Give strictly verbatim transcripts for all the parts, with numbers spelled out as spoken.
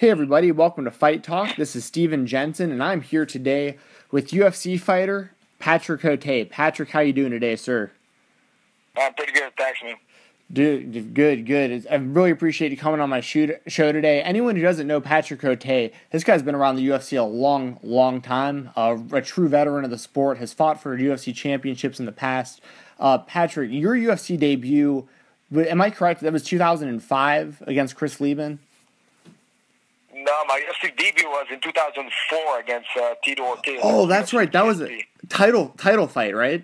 Hey everybody, welcome to Fight Talk. This is Steven Jensen, and I'm here today with U F C fighter Patrick Cote. Patrick, how you doing today, sir? I'm pretty good, thanks, man. Dude, good, good. I really appreciate you coming on my shoot, show today. Anyone who doesn't know Patrick Cote, this guy's been around the U F C a long, long time. Uh, a true veteran of the sport, has fought for U F C championships in the past. Uh, Patrick, your U F C debut, am I correct, that was two thousand five against Chris Leben? No, my U F C debut was in two thousand four against uh, Tito Ortiz. Oh, that's U F C right. That was a title title fight, right?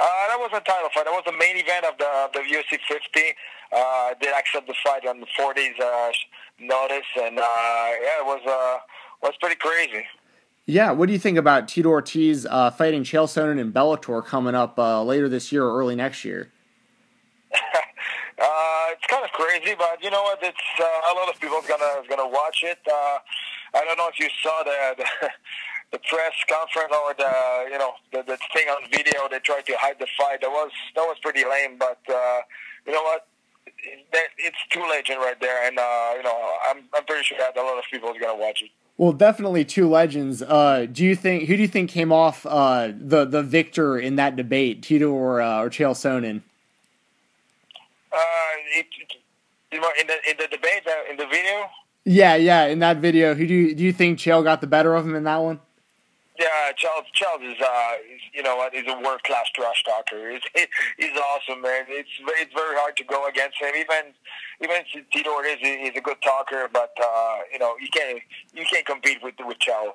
Uh, that was a title fight. That was the main event of the of the U F C fifty. Uh, I did accept the fight on the four days uh, notice, and uh, yeah, it was uh, was pretty crazy. Yeah, what do you think about Tito Ortiz uh, fighting Chael Sonnen in Bellator coming up uh, later this year or early next year? Uh, it's kind of crazy, but you know what? It's uh, a lot of people gonna gonna watch it. Uh, I don't know if you saw the the, the press conference or the you know the, the thing on video. They tried to hide the fight. That was that was pretty lame, but uh, you know what? It's two legends right there, and uh, you know I'm I'm pretty sure that a lot of people are gonna watch it. Well, definitely two legends. Uh, do you think who do you think came off uh, the the victor in that debate, Tito or uh, or Chael Sonnen? Uh, it, you know, in the in the debate, uh, in the video. Yeah, yeah, in that video, who do you, do you think Chael got the better of him in that one? Yeah, Chael, Chael is uh, you know what, he's a world class trash talker. He's, he's awesome, man. It's it's very hard to go against him. Even even Tito Ortiz is a good talker, but uh, you know you can't you can't compete with with Chael.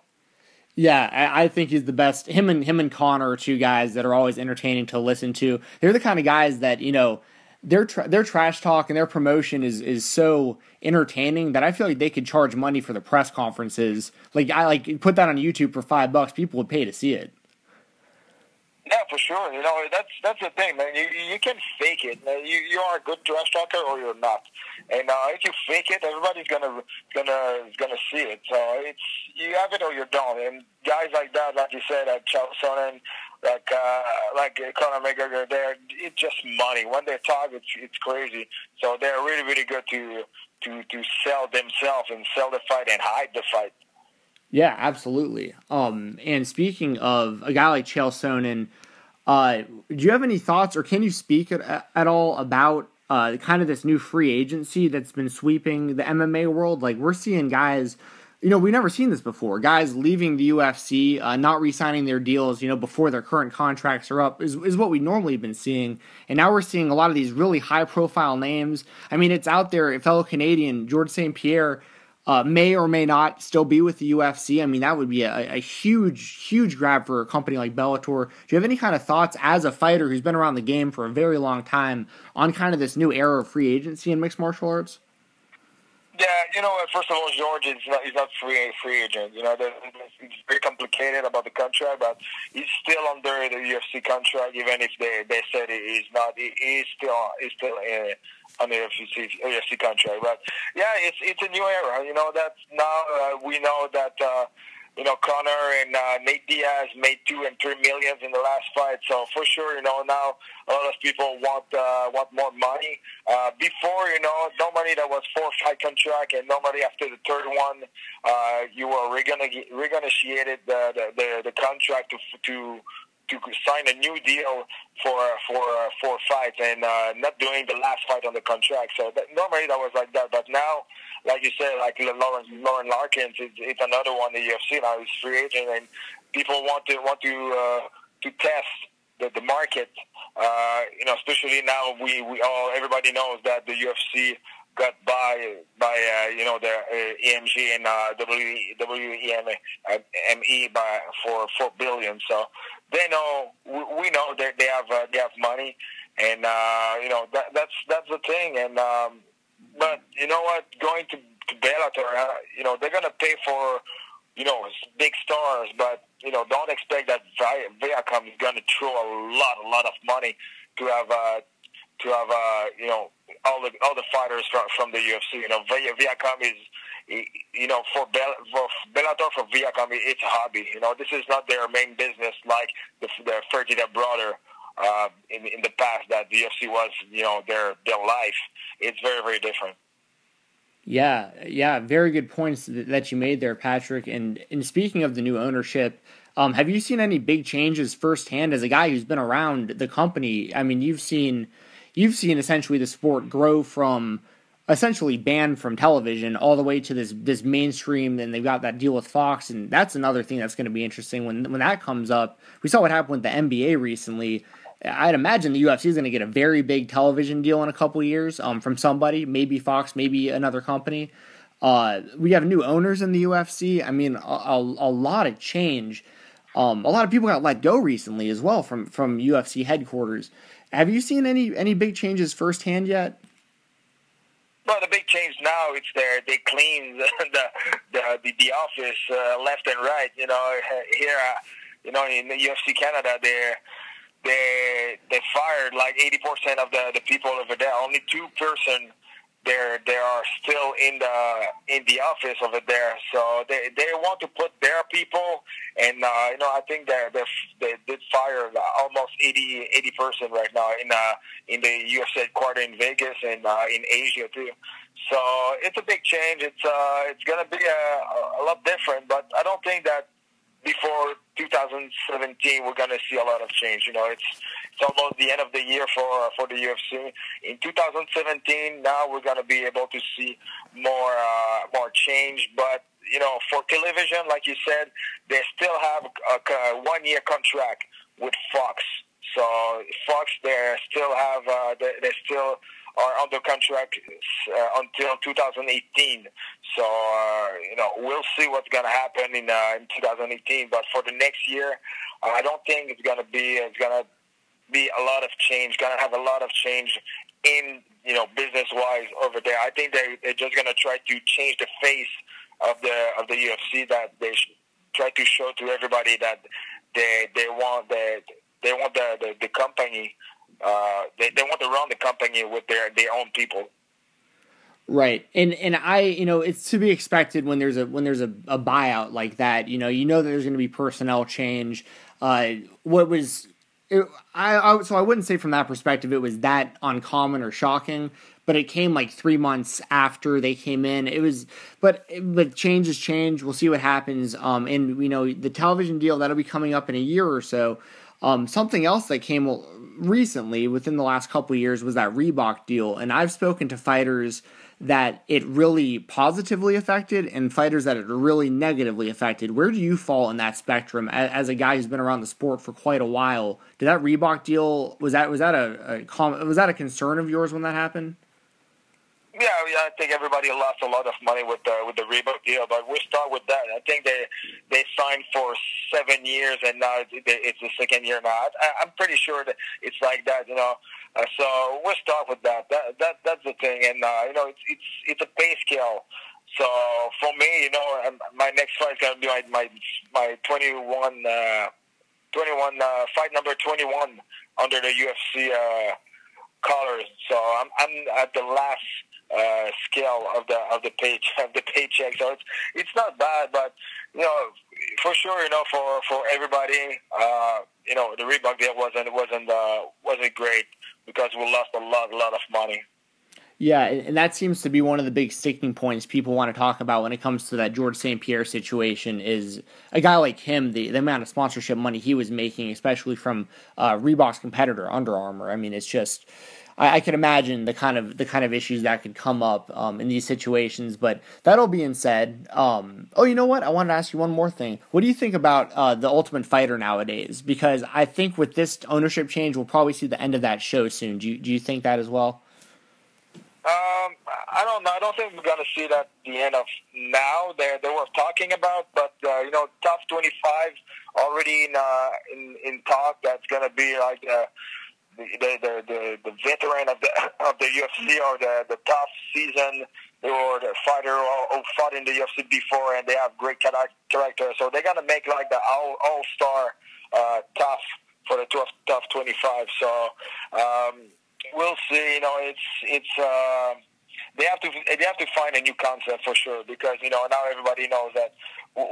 Yeah, I, I think he's the best. Him and him and Conor are two guys that are always entertaining to listen to. They're the kind of guys that you know. Their tra- their trash talk and their promotion is, is so entertaining that I feel like they could charge money for the press conferences. Like I like put that on YouTube for five bucks, people would pay to see it. Yeah, for sure. You know that's that's the thing, man. You you can fake it. You you are a good trash talker or you're not. And uh, if you fake it, everybody's gonna gonna gonna see it. So it's you have it or you don't. And guys like that, like you said, like Chael Sonnen. Like uh, like Conor McGregor, they're it's just money. When they talk, it's it's crazy. So they're really really good to to to sell themselves and sell the fight and hide the fight. Yeah, absolutely. Um, and speaking of a guy like Chael Sonnen, uh, do you have any thoughts or can you speak at, at all about uh kind of this new free agency that's been sweeping the M M A world? Like we're seeing guys. You know, we've never seen this before. Guys leaving the U F C, uh, not re-signing their deals, you know, before their current contracts are up is is what we normally been seeing. And now we're seeing a lot of these really high-profile names. I mean, it's out there. A fellow Canadian, Georges Saint-Pierre, uh, may or may not still be with the U F C. I mean, that would be a, a huge, huge grab for a company like Bellator. Do you have any kind of thoughts as a fighter who's been around the game for a very long time on kind of this new era of free agency in mixed martial arts? Yeah, you know, first of all, George is not, he's not free free agent. You know, it's very complicated about the contract, but he's still under the U F C contract, even if they, they said he's not. He is still he's still uh, on the U F C U F C contract. But yeah, it's it's a new era. You know, that now uh, we know that. Uh, You know, Conor and uh, Nate Diaz made two and three millions in the last fight. So for sure, you know, now a lot of people want uh, want more money. Uh, before, you know, nobody that was four fight contract and nobody after the third one, uh, you were reneg- renegotiated the, the the the contract to to. to sign a new deal for for for fights and uh, not doing the last fight on the contract. So that, normally that was like that, but now, like you said, like Lauren, Lauren Larkins, it's, it's another one in the U F C now. He's free agent, and people want to want to uh, to test the, the market. Uh, you know, especially now we, we all everybody knows that the U F C got by by uh, you know the uh, E M G and uh, W M E by for four billion. So. They know we know that they have uh, they have money, and uh, you know that, that's that's the thing. And um, but you know what, going to, to Bellator, uh, you know they're gonna pay for you know big stars, but you know don't expect that Viacom is gonna throw a lot a lot of money to have uh, to have uh, you know all the all the fighters from from the U F C. You know Viacom is. You know, for, Bell, for Bellator, for Viacom, it's a hobby. You know, this is not their main business like the, the Fertitta brother uh, in, in the past that the U F C was, you know, their, their life. It's very, very different. Yeah, yeah, very good points that you made there, Patrick. And in speaking of the new ownership, um, have you seen any big changes firsthand as a guy who's been around the company? I mean, you've seen, you've seen essentially the sport grow from essentially banned from television all the way to this this mainstream. And they've got that deal with Fox, and that's another thing that's going to be interesting when when that comes up. We saw what happened with the N B A recently. I'd imagine the U F C is going to get a very big television deal in a couple of years um, from somebody, maybe Fox, maybe another company. Uh, we have new owners in the U F C. I mean, a, a, a lot of change. Um, a lot of people got let go recently as well from, from U F C headquarters. Have you seen any, any big changes firsthand yet? Well, the big change now, it's there. They cleaned the the, the, the office uh, left and right. You know, here, you know, in the U F C Canada, they're They they fired like eighty percent of the, the people over there. Only two person there they are still in the in the office over there. So they they want to put their people, and uh, you know I think they they did fire almost eighty person right now in uh in the U F C headquarters in Vegas and uh, in Asia too. So it's a big change. It's uh it's gonna be a, a lot different, but I don't think that before two thousand seventeen, we're going to see a lot of change. You know, it's it's almost the end of the year for for the U F C. In two thousand seventeen, now we're going to be able to see more uh, more change. But you know, for television, like you said, they still have a, a one year contract with Fox. So Fox, they still have uh, they, they still are under contract uh, until two thousand eighteen. So, uh, you know, we'll see what's going to happen in, uh, in two thousand eighteen. But for the next year, uh, I don't think it's going to be it's going to be a lot of change. Going to have a lot of change in you know business wise over there. I think they they're just going to try to change the face of the of the U F C, that they try to show to everybody that they they want the they want the the, the company. Uh, they they want to run the company with their, their own people. Right, and and I you know it's to be expected when there's a when there's a, a buyout like that. You know you know that there's going to be personnel change. Uh, what was it, I, I so I wouldn't say from that perspective it was that uncommon or shocking, but it came like three months after they came in. It was, but but change is change. We'll see what happens. Um, and you know the television deal that'll be coming up in a year or so. Um, something else that came recently within the last couple of years was that Reebok deal. And I've spoken to fighters that it really positively affected and fighters that it really negatively affected. Where do you fall in that spectrum as a guy who's been around the sport for quite a while? Did that Reebok deal, was that was that a, a was that a concern of yours when that happened? Yeah, I think everybody lost a lot of money with the, with the Reebok deal, but we start with that. I think they they signed for seven years, and now it's the second year now. I, I'm pretty sure that it's like that, you know. Uh, so we start with that. That that that's the thing, and uh, you know, it's it's it's a pay scale. So for me, you know, my next fight is gonna be my my my twenty-one uh, twenty-one uh, fight number twenty-one under the U F C uh, collars. So I'm I'm at the last Uh, scale of the of the pay of the paycheck, so it's it's not bad, but you know for sure you know for for everybody uh, you know the Reebok deal wasn't wasn't uh, wasn't great because we lost a lot a lot of money. Yeah, and that seems to be one of the big sticking points people want to talk about when it comes to that Georges Saint-Pierre situation. Is a guy like him, the, the amount of sponsorship money he was making, especially from uh, Reebok's competitor Under Armour. I mean, it's just. I can imagine the kind of the kind of issues that could come up um, in these situations. But that all being said, um, oh, you know what? I wanted to ask you one more thing. What do you think about uh, The Ultimate Fighter nowadays? Because I think with this ownership change, we'll probably see the end of that show soon. Do you, do you think that as well? Um, I don't know. I don't think we're going to see that at the end of now. They they were talking about, but uh, you know, top twenty-five already in uh, in, in talk. That's going to be like. Uh, The, the the the veteran of the of the U F C or the the tough season or the fighter who fought in the U F C before, and they have great character, so they're gonna make like the all all star uh, tough for the tough tough twenty-five. So um, we'll see. You know, it's it's uh, they have to they have to find a new concept for sure, because you know now everybody knows that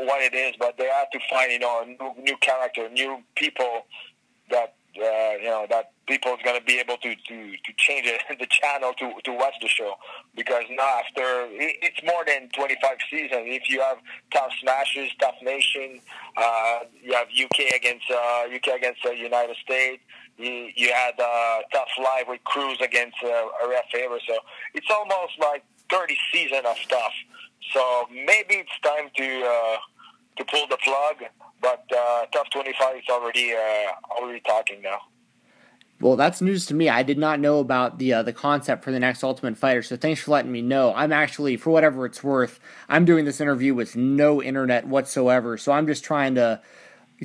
what it is, but they have to find you know new new character, new people that uh, you know that. people is going to be able to, to, to change it, the channel to, to watch the show. Because now after, it's more than twenty-five seasons. If you have Tough Smashes, Tough Nation, uh, you have U K against uh, U K against the uh, United States, you, you had uh, Tough Live with Cruz against uh, Ariel Faber. So it's almost like thirty seasons of stuff. So maybe it's time to uh, to pull the plug. But uh, Tough twenty-five is already, uh, already talking now. Well, that's news to me. I did not know about the uh, the concept for the next Ultimate Fighter, so thanks for letting me know. I'm actually, for whatever it's worth, I'm doing this interview with no internet whatsoever, so I'm just trying to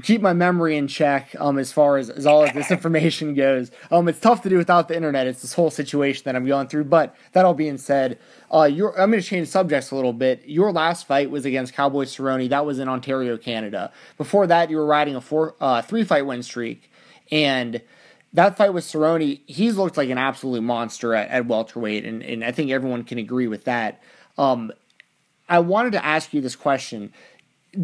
keep my memory in check um, as far as, as all of this information goes. Um, it's tough to do without the internet. It's this whole situation that I'm going through, but that all being said, uh, your, I'm going to change subjects a little bit. Your last fight was against Cowboy Cerrone. That was in Ontario, Canada. Before that, you were riding a four, uh, three-fight win streak, and that fight with Cerrone, he's looked like an absolute monster at, at welterweight, and, and I think everyone can agree with that. Um, I wanted to ask you this question.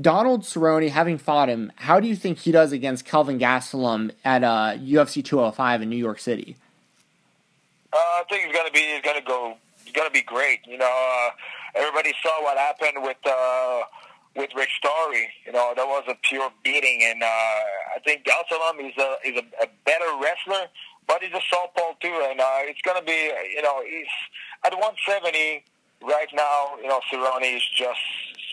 Donald Cerrone, having fought him, how do you think he does against Kelvin Gastelum at uh, U F C two oh five in New York City? Uh, I think he's gonna be he's gonna go he's gonna be great. You know, uh, everybody saw what happened with uh, with Rick Story. You know, that was a pure beating, and uh, I think Gastelum is a is a, a better wrestler, but he's a southpaw too, and uh, it's gonna be you know he's at one seventy right now. You know, Cerrone is just.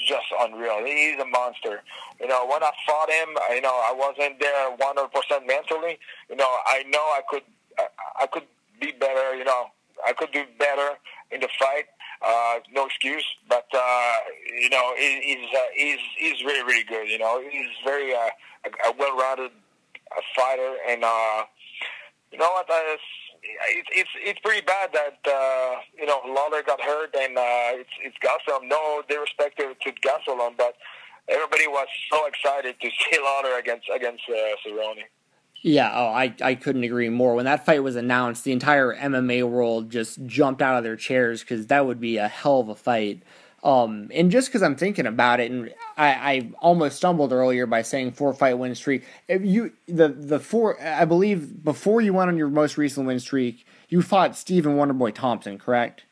just unreal. He's a monster. You know, when I fought him, you know, I wasn't there one hundred percent mentally. You know, I know I could, I, I could be better, you know, I could do better in the fight. Uh, no excuse, but, uh, you know, he, he's, uh, he's, he's really, really good. You know, he's very, uh, a, a well-rounded uh, fighter. And, uh, you know what, I, It's it's it's pretty bad that uh, you know Lawler got hurt, and uh, it's it's Gastelum. No disrespect to, to Gastelum, but everybody was so excited to see Lawler against against uh, Cerrone. Yeah, oh, I I couldn't agree more. When that fight was announced, the entire M M A world just jumped out of their chairs because that would be a hell of a fight. Um, and just because I'm thinking about it, and I, I almost stumbled earlier by saying four fight win streak. If you the the four, I believe before you went on your most recent win streak, you fought Stephen Wonderboy Thompson, correct?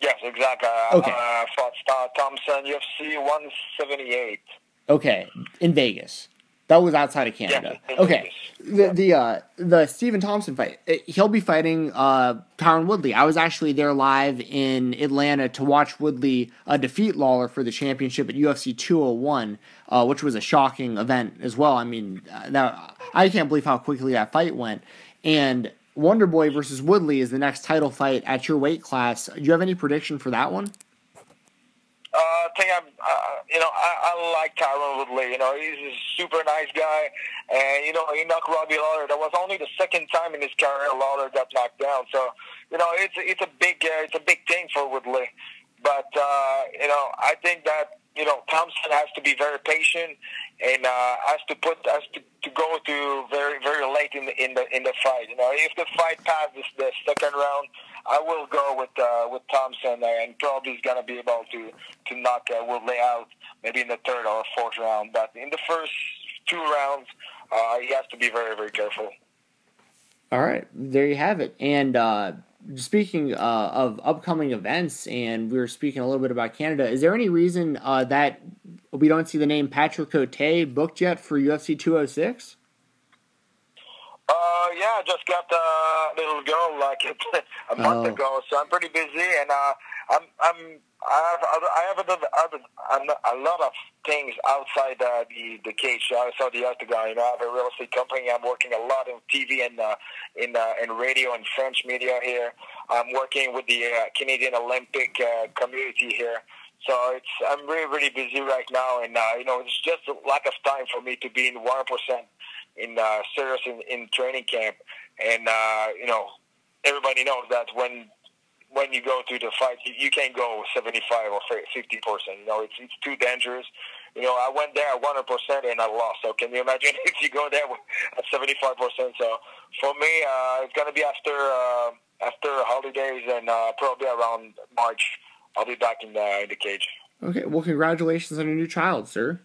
Yes, exactly. Okay. I uh, fought Thompson, U F C one seventy-eight. Okay, in Vegas. That was outside of Canada. Yeah, okay, the the uh, the Stephen Thompson fight. He'll be fighting uh, Tyron Woodley. I was actually there live in Atlanta to watch Woodley uh, defeat Lawler for the championship at U F C two oh one, uh, which was a shocking event as well. I mean, uh, that, I can't believe how quickly that fight went. And Wonderboy versus Woodley is the next title fight at your weight class. Do you have any prediction for that one? Uh, I think I'm, uh, you know, I, I like Tyron Woodley. You know, he's a super nice guy, and you know, he knocked Robbie Lawler. That was only the second time in his career Lawler got knocked down. So, you know, it's it's a big uh, it's a big thing for Woodley. But uh, you know, I think that you know Thompson has to be very patient and uh, has to put has to, to go to very very late in the in the in the fight. You know, if the fight passes the second round, I will go with uh, with Thompson, and probably he's gonna be able to to knock uh, Woodley out maybe in the third or fourth round. But in the first two rounds, uh, he has to be very very careful. All right, there you have it. And uh, speaking uh, of upcoming events, and we were speaking a little bit about Canada. Is there any reason uh, that we don't see the name Patrick Cote booked yet for U F C two oh six? Uh, yeah, I just got a little girl like a month oh. ago, so I'm pretty busy, and uh, I'm I'm I have I have, another, I have a lot of things outside uh, the the cage, outside the octagon. You know, I have a real estate company. I'm working a lot in T V and uh, in uh, in radio and French media here. I'm working with the uh, Canadian Olympic uh, community here. So it's I'm really really busy right now, and uh, you know it's just a lack of time for me to be in one hundred percent in uh, serious in, in training camp, and uh, you know everybody knows that when when you go to the fight, you, you can't go seventy-five or fifty percent. You know it's it's too dangerous. You know I went there at one hundred percent and I lost. So can you imagine if you go there at seventy-five percent? So for me, uh, it's gonna be after uh, after holidays and uh, probably around March. I'll be back in the, in the cage. Okay, well, congratulations on your new child, sir.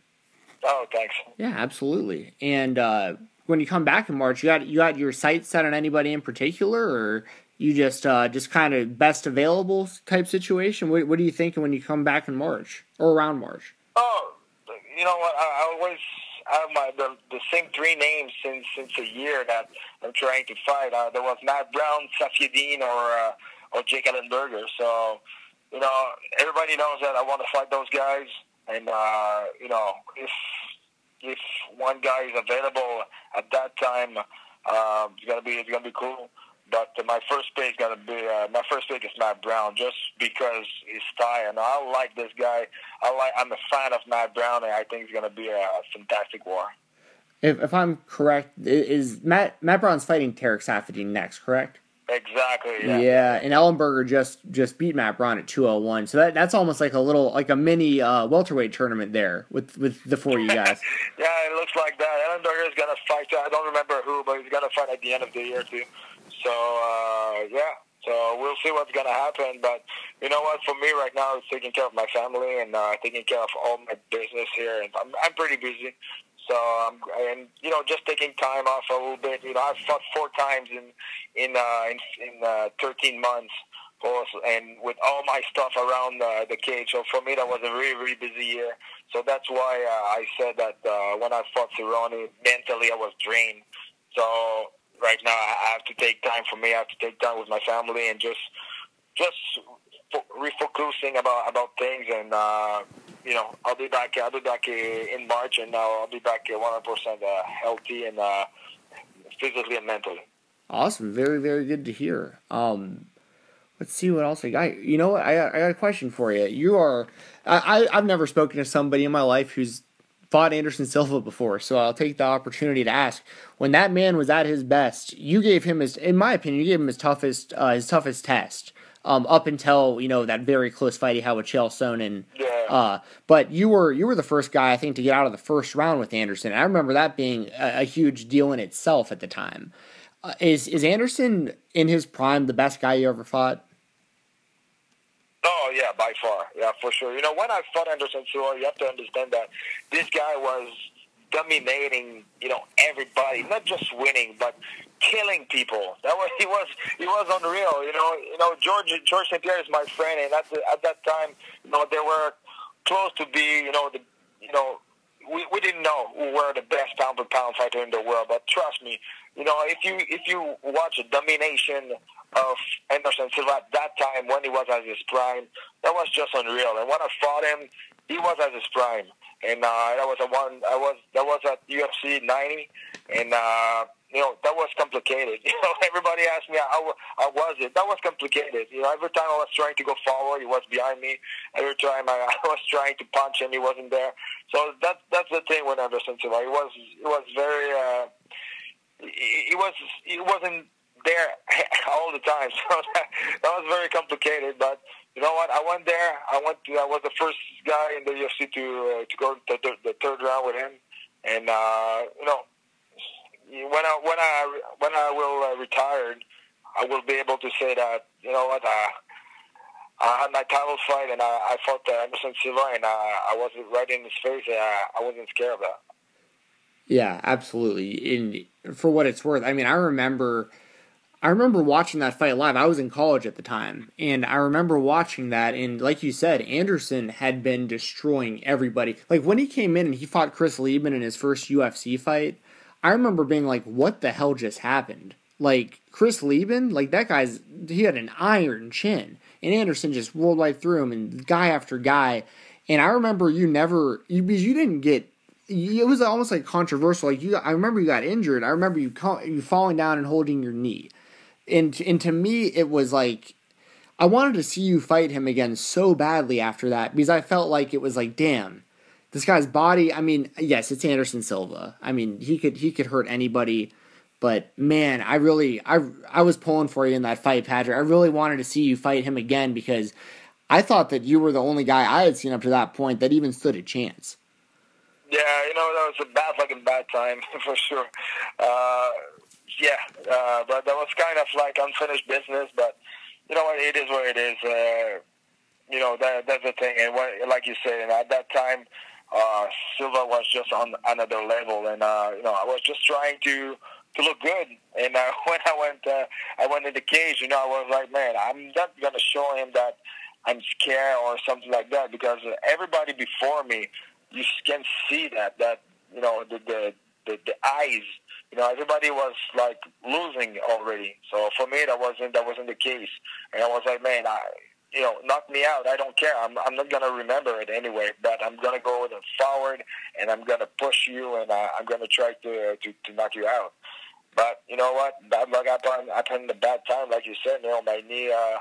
Oh, thanks. Yeah, absolutely. And uh, when you come back in March, you got you got your sights set on anybody in particular, or you just uh, just kind of best available type situation? What, what do you think when you come back in March or around March? Oh, you know what? I, I always have my the, the same three names since since a year that I'm trying to fight. Uh, there was Matt Brown, Saffiedine, or uh, or Jake Ellenberger. So you know, everybody knows that I want to fight those guys, and uh, you know if. If one guy is available at that time, uh, it's gonna be it's gonna be cool. But my first pick is gonna be uh, my first pick is Matt Brown, just because his style. And I like this guy. I like. I'm a fan of Matt Brown, and I think it's gonna be a fantastic war. If, if I'm correct, is Matt Matt Brown's fighting Tarec Saffiedine next? Correct. Exactly. Yeah. yeah, and Ellenberger just just beat Matt Brown at two oh one, so that that's almost like a little like a mini uh, welterweight tournament there with, with the four of you guys. Yeah, it looks like that. Ellenberger is gonna fight. I don't remember who, but he's gonna fight at the end of the year too. So uh, yeah, so we'll see what's gonna happen. But you know what? For me right now, it's taking care of my family and uh, taking care of all my business here, and I'm I'm pretty busy. So um, and you know, just taking time off a little bit. You know, I've fought four times in in uh, in, in uh, thirteen months, also, and with all my stuff around uh, the cage. So for me, that was a really really busy year. So that's why uh, I said that uh, when I fought Cerrone, mentally I was drained. So right now, I have to take time for me. I have to take time with my family and just just refocusing about about things and. Uh, You know, I'll be back. I'll be back in March, and now I'll be back one hundred percent healthy and uh, physically and mentally. Awesome, very, very good to hear. Um, let's see what else I got. You know what? I I got a question for you. You are, I, I I've never spoken to somebody in my life who's fought Anderson Silva before, so I'll take the opportunity to ask. When that man was at his best, you gave him his, in my opinion, you gave him his toughest, uh, his toughest test. Um, up until, you know, that very close fight he had with Chael Sonnen. Yeah. Uh, but you were you were the first guy, I think, to get out of the first round with Anderson. I remember that being a, a huge deal in itself at the time. Uh, is is Anderson, in his prime, the best guy you ever fought? Oh, yeah, by far. Yeah, for sure. You know, when I fought Anderson Silva, you have to understand that this guy was dominating, you know, everybody, not just winning, but killing people. That was he was he was unreal. You know, you know, Georges Georges St-Pierre is my friend, and at the, at that time, you know, they were close to be, you know, the, you know, we we didn't know who were the best pound for pound fighter in the world. But trust me, you know, if you if you watch the domination of Anderson Silva at that time when he was at his prime, that was just unreal. And when I fought him, he was at his prime. And uh, that was a one. I was that was at U F C ninety, and uh, you know that was complicated. You know, everybody asked me how, how was it. That was complicated. You know, every time I was trying to go forward, he was behind me. Every time I, I was trying to punch him, he wasn't there. So that's that's the thing with Anderson Silva. It was it was very. Uh, it, it was it wasn't there all the time. So that, that was very complicated, but. You know what? I went there. I went. To, I was the first guy in the U F C to uh, to go to th- the third round with him. And uh, you know, when I when I when I will uh, retire, I will be able to say that you know what? Uh, I had my title fight, and I, I fought uh, Anderson Silva, and uh, I was right in his face. And I, I wasn't scared of that. Yeah, absolutely. And for what it's worth, I mean, I remember. I remember watching that fight live. I was in college at the time, and I remember watching that, and like you said, Anderson had been destroying everybody. Like, when he came in and he fought Chris Leben in his first U F C fight, I remember being like, what the hell just happened? Like, Chris Leben, like, that guy's, he had an iron chin, and Anderson just rolled right through him, and guy after guy, and I remember you never, you, you didn't get, it was almost like controversial. Like, you, I remember you got injured. I remember you, you falling down and holding your knee. And, and to me, it was like, I wanted to see you fight him again so badly after that, because I felt like it was like, damn, this guy's body, I mean, yes, it's Anderson Silva. I mean, he could he could hurt anybody, but man, I really, I, I was pulling for you in that fight, Patrick. I really wanted to see you fight him again, because I thought that you were the only guy I had seen up to that point that even stood a chance. Yeah, you know, that was a bad fucking bad time, for sure. Uh... Yeah, uh, but that was kind of like unfinished business. But you know what, it is what it is. Uh, you know that that's the thing. And what, like you said, and at that time, uh, Silva was just on another level, and uh, you know, I was just trying to to look good. And uh, when I went, uh, I went in the cage. You know, I was like, man, I'm not gonna show him that I'm scared or something like that, because everybody before me, you can see that that you know the the the, the eyes. You know, everybody was like losing already. So for me, that wasn't that wasn't the case, and I was like, man, I. You know, knock me out. I don't care. I'm I'm not gonna remember it anyway. But I'm gonna go forward, and I'm gonna push you, and uh, I'm gonna try to, uh, to to knock you out. But you know what? Bad luck happened. Happened a bad time, like you said. You know, my knee, uh,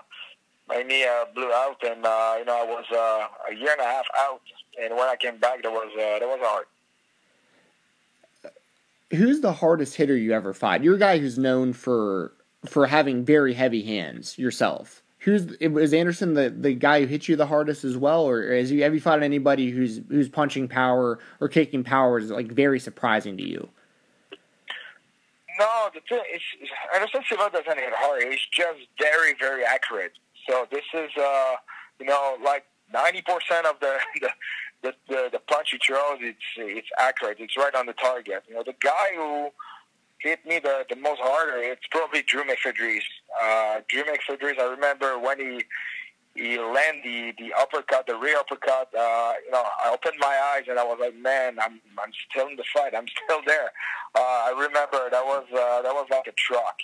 my knee uh, blew out, and uh, you know, I was uh, a year and a half out. And when I came back, that was uh, that was hard. Who's the hardest hitter you ever fought? You're a guy who's known for for having very heavy hands yourself. Who's was Anderson the, the guy who hit you the hardest as well, or has you have you fought anybody who's who's punching power or kicking power is like very surprising to you? No, the thing is, Anderson Silva doesn't hit hard. He's just very very accurate. So this is uh you know like ninety percent of the the, the the the punch he throws, it's it's accurate. It's right on the target. You know, the guy who hit me the, the most harder, it's probably Drew McFedries. Uh, Drew McFedries, I remember when he he landed the, the uppercut, the rear uppercut, uh, you know, I opened my eyes and I was like, man, I'm I'm still in the fight. I'm still there. Uh, I remember that was uh, that was like a truck.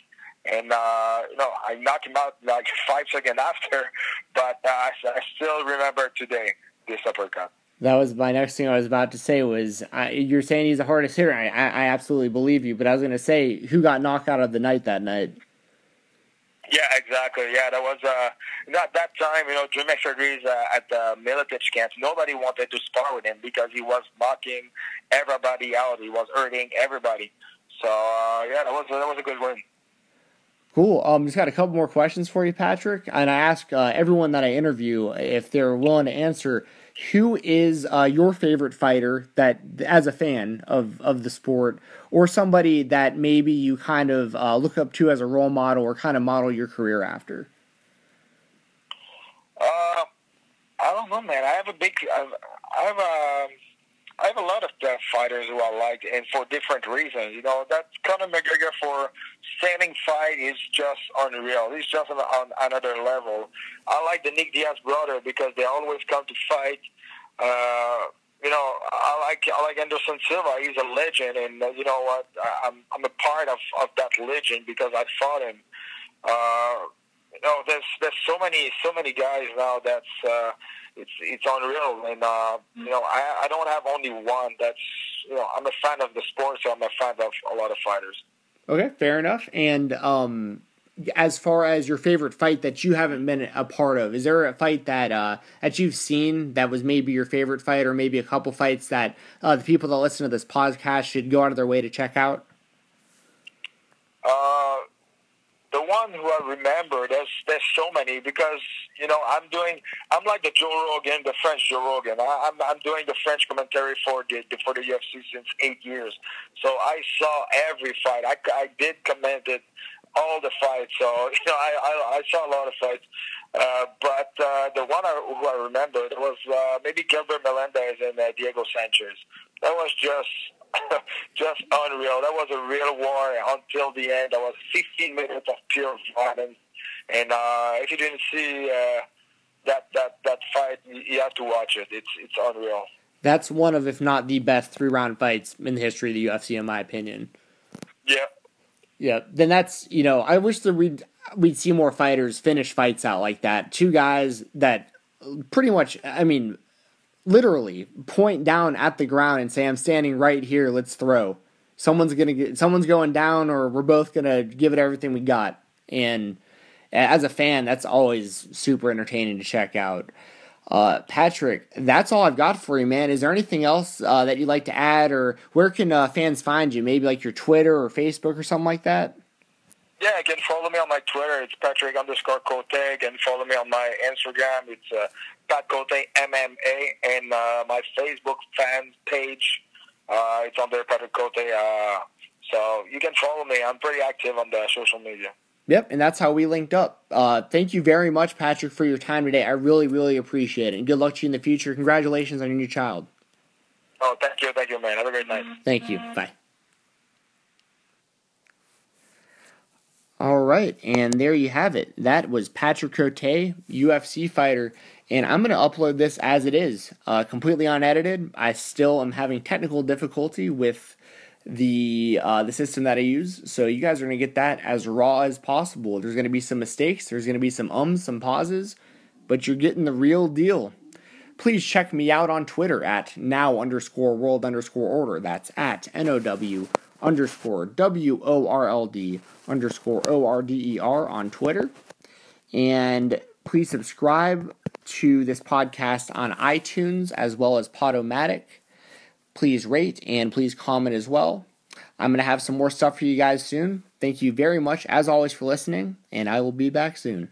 And, uh, you know, I knocked him out like five seconds after, but uh, I, I still remember today this uppercut. That was my next thing I was about to say was, I, you're saying he's the hardest hitter. I, I, I absolutely believe you, but I was going to say, who got knocked out of the night that night? Yeah, exactly. Yeah, that was, uh, not that time, you know, Drew McFedries uh, at the military camps, nobody wanted to spar with him because he was knocking everybody out. He was hurting everybody. So, uh, yeah, that was, that was a good win. Cool. Um, just got a couple more questions for you, Patrick. And I ask uh, everyone that I interview if they're willing to answer, who is uh, your favorite fighter that, as a fan of, of the sport, or somebody that maybe you kind of uh, look up to as a role model or kind of model your career after? Uh, I don't know, man. I have a big, I've, I have a, I have a lot of uh, fighters who I like, and for different reasons. You know, that Conor McGregor for standing fight is just unreal. He's just on, on another level. I like the Nick Diaz brother because they always come to fight. Uh, you know, I like I like Anderson Silva. He's a legend, and uh, you know what? I'm I'm a part of, of that legend because I fought him. Uh, you know, there's there's so many so many guys now that's. Uh, It's it's unreal, and uh, you know I, I don't have only one. That's you know I'm a fan of the sport, so I'm a fan of a lot of fighters. Okay, fair enough. And um, as far as your favorite fight that you haven't been a part of, is there a fight that uh, that you've seen that was maybe your favorite fight, or maybe a couple fights that uh, the people that listen to this podcast should go out of their way to check out? Uh, the one who I remember, there's there's so many because. You know, I'm doing. I'm like the Joe Rogan, the French Joe Rogan. I, I'm I'm doing the French commentary for the for the U F C since eight years. So I saw every fight. I, I did comment it, all the fights. So you know, I I, I saw a lot of fights. Uh, but uh, the one I, who I remembered was uh, maybe Gilbert Melendez and uh, Diego Sanchez. That was just. Just unreal. That was a real war until the end. That was fifteen minutes of pure violence. And uh, if you didn't see uh, that that that fight, you have to watch it. It's it's unreal. That's one of, if not the best, three round fights in the history of the U F C, in my opinion. Yeah. Yeah. Then that's you know I wish that we'd we'd see more fighters finish fights out like that. Two guys that pretty much, I mean. Literally point down at the ground and say, I'm standing right here, let's throw. Someone's gonna get someone's going down, or we're both gonna give it everything we got. And as a fan, that's always super entertaining to check out. Uh, Patrick, that's all I've got for you, man. Is there anything else uh, that you'd like to add, or where can uh, fans find you? Maybe like your Twitter or Facebook or something like that? Yeah, you can follow me on my Twitter. It's Patrick underscore Cote. You can follow me on my Instagram. It's uh, Pat Cote M M A. And uh, my Facebook fan page, uh, it's under Patrick Cote. Uh, so you can follow me. I'm pretty active on the social media. Yep, and that's how we linked up. Uh, thank you very much, Patrick, for your time today. I really, really appreciate it. And good luck to you in the future. Congratulations on your new child. Oh, thank you. Thank you, man. Have a great night. Thank you. Bye. All right, and there you have it. That was Patrick Cote, U F C fighter, and I'm going to upload this as it is, uh, completely unedited. I still am having technical difficulty with the uh, the system that I use, so you guys are going to get that as raw as possible. There's going to be some mistakes, there's going to be some ums, some pauses, but you're getting the real deal. Please check me out on Twitter at now underscore world underscore order. That's at N O W underscore W O R L D underscore O R D E R on Twitter. And please subscribe to this podcast on iTunes as well as Podomatic. Please rate and please comment as well. I'm going to have some more stuff for you guys soon. Thank you very much, as always, for listening, and I will be back soon.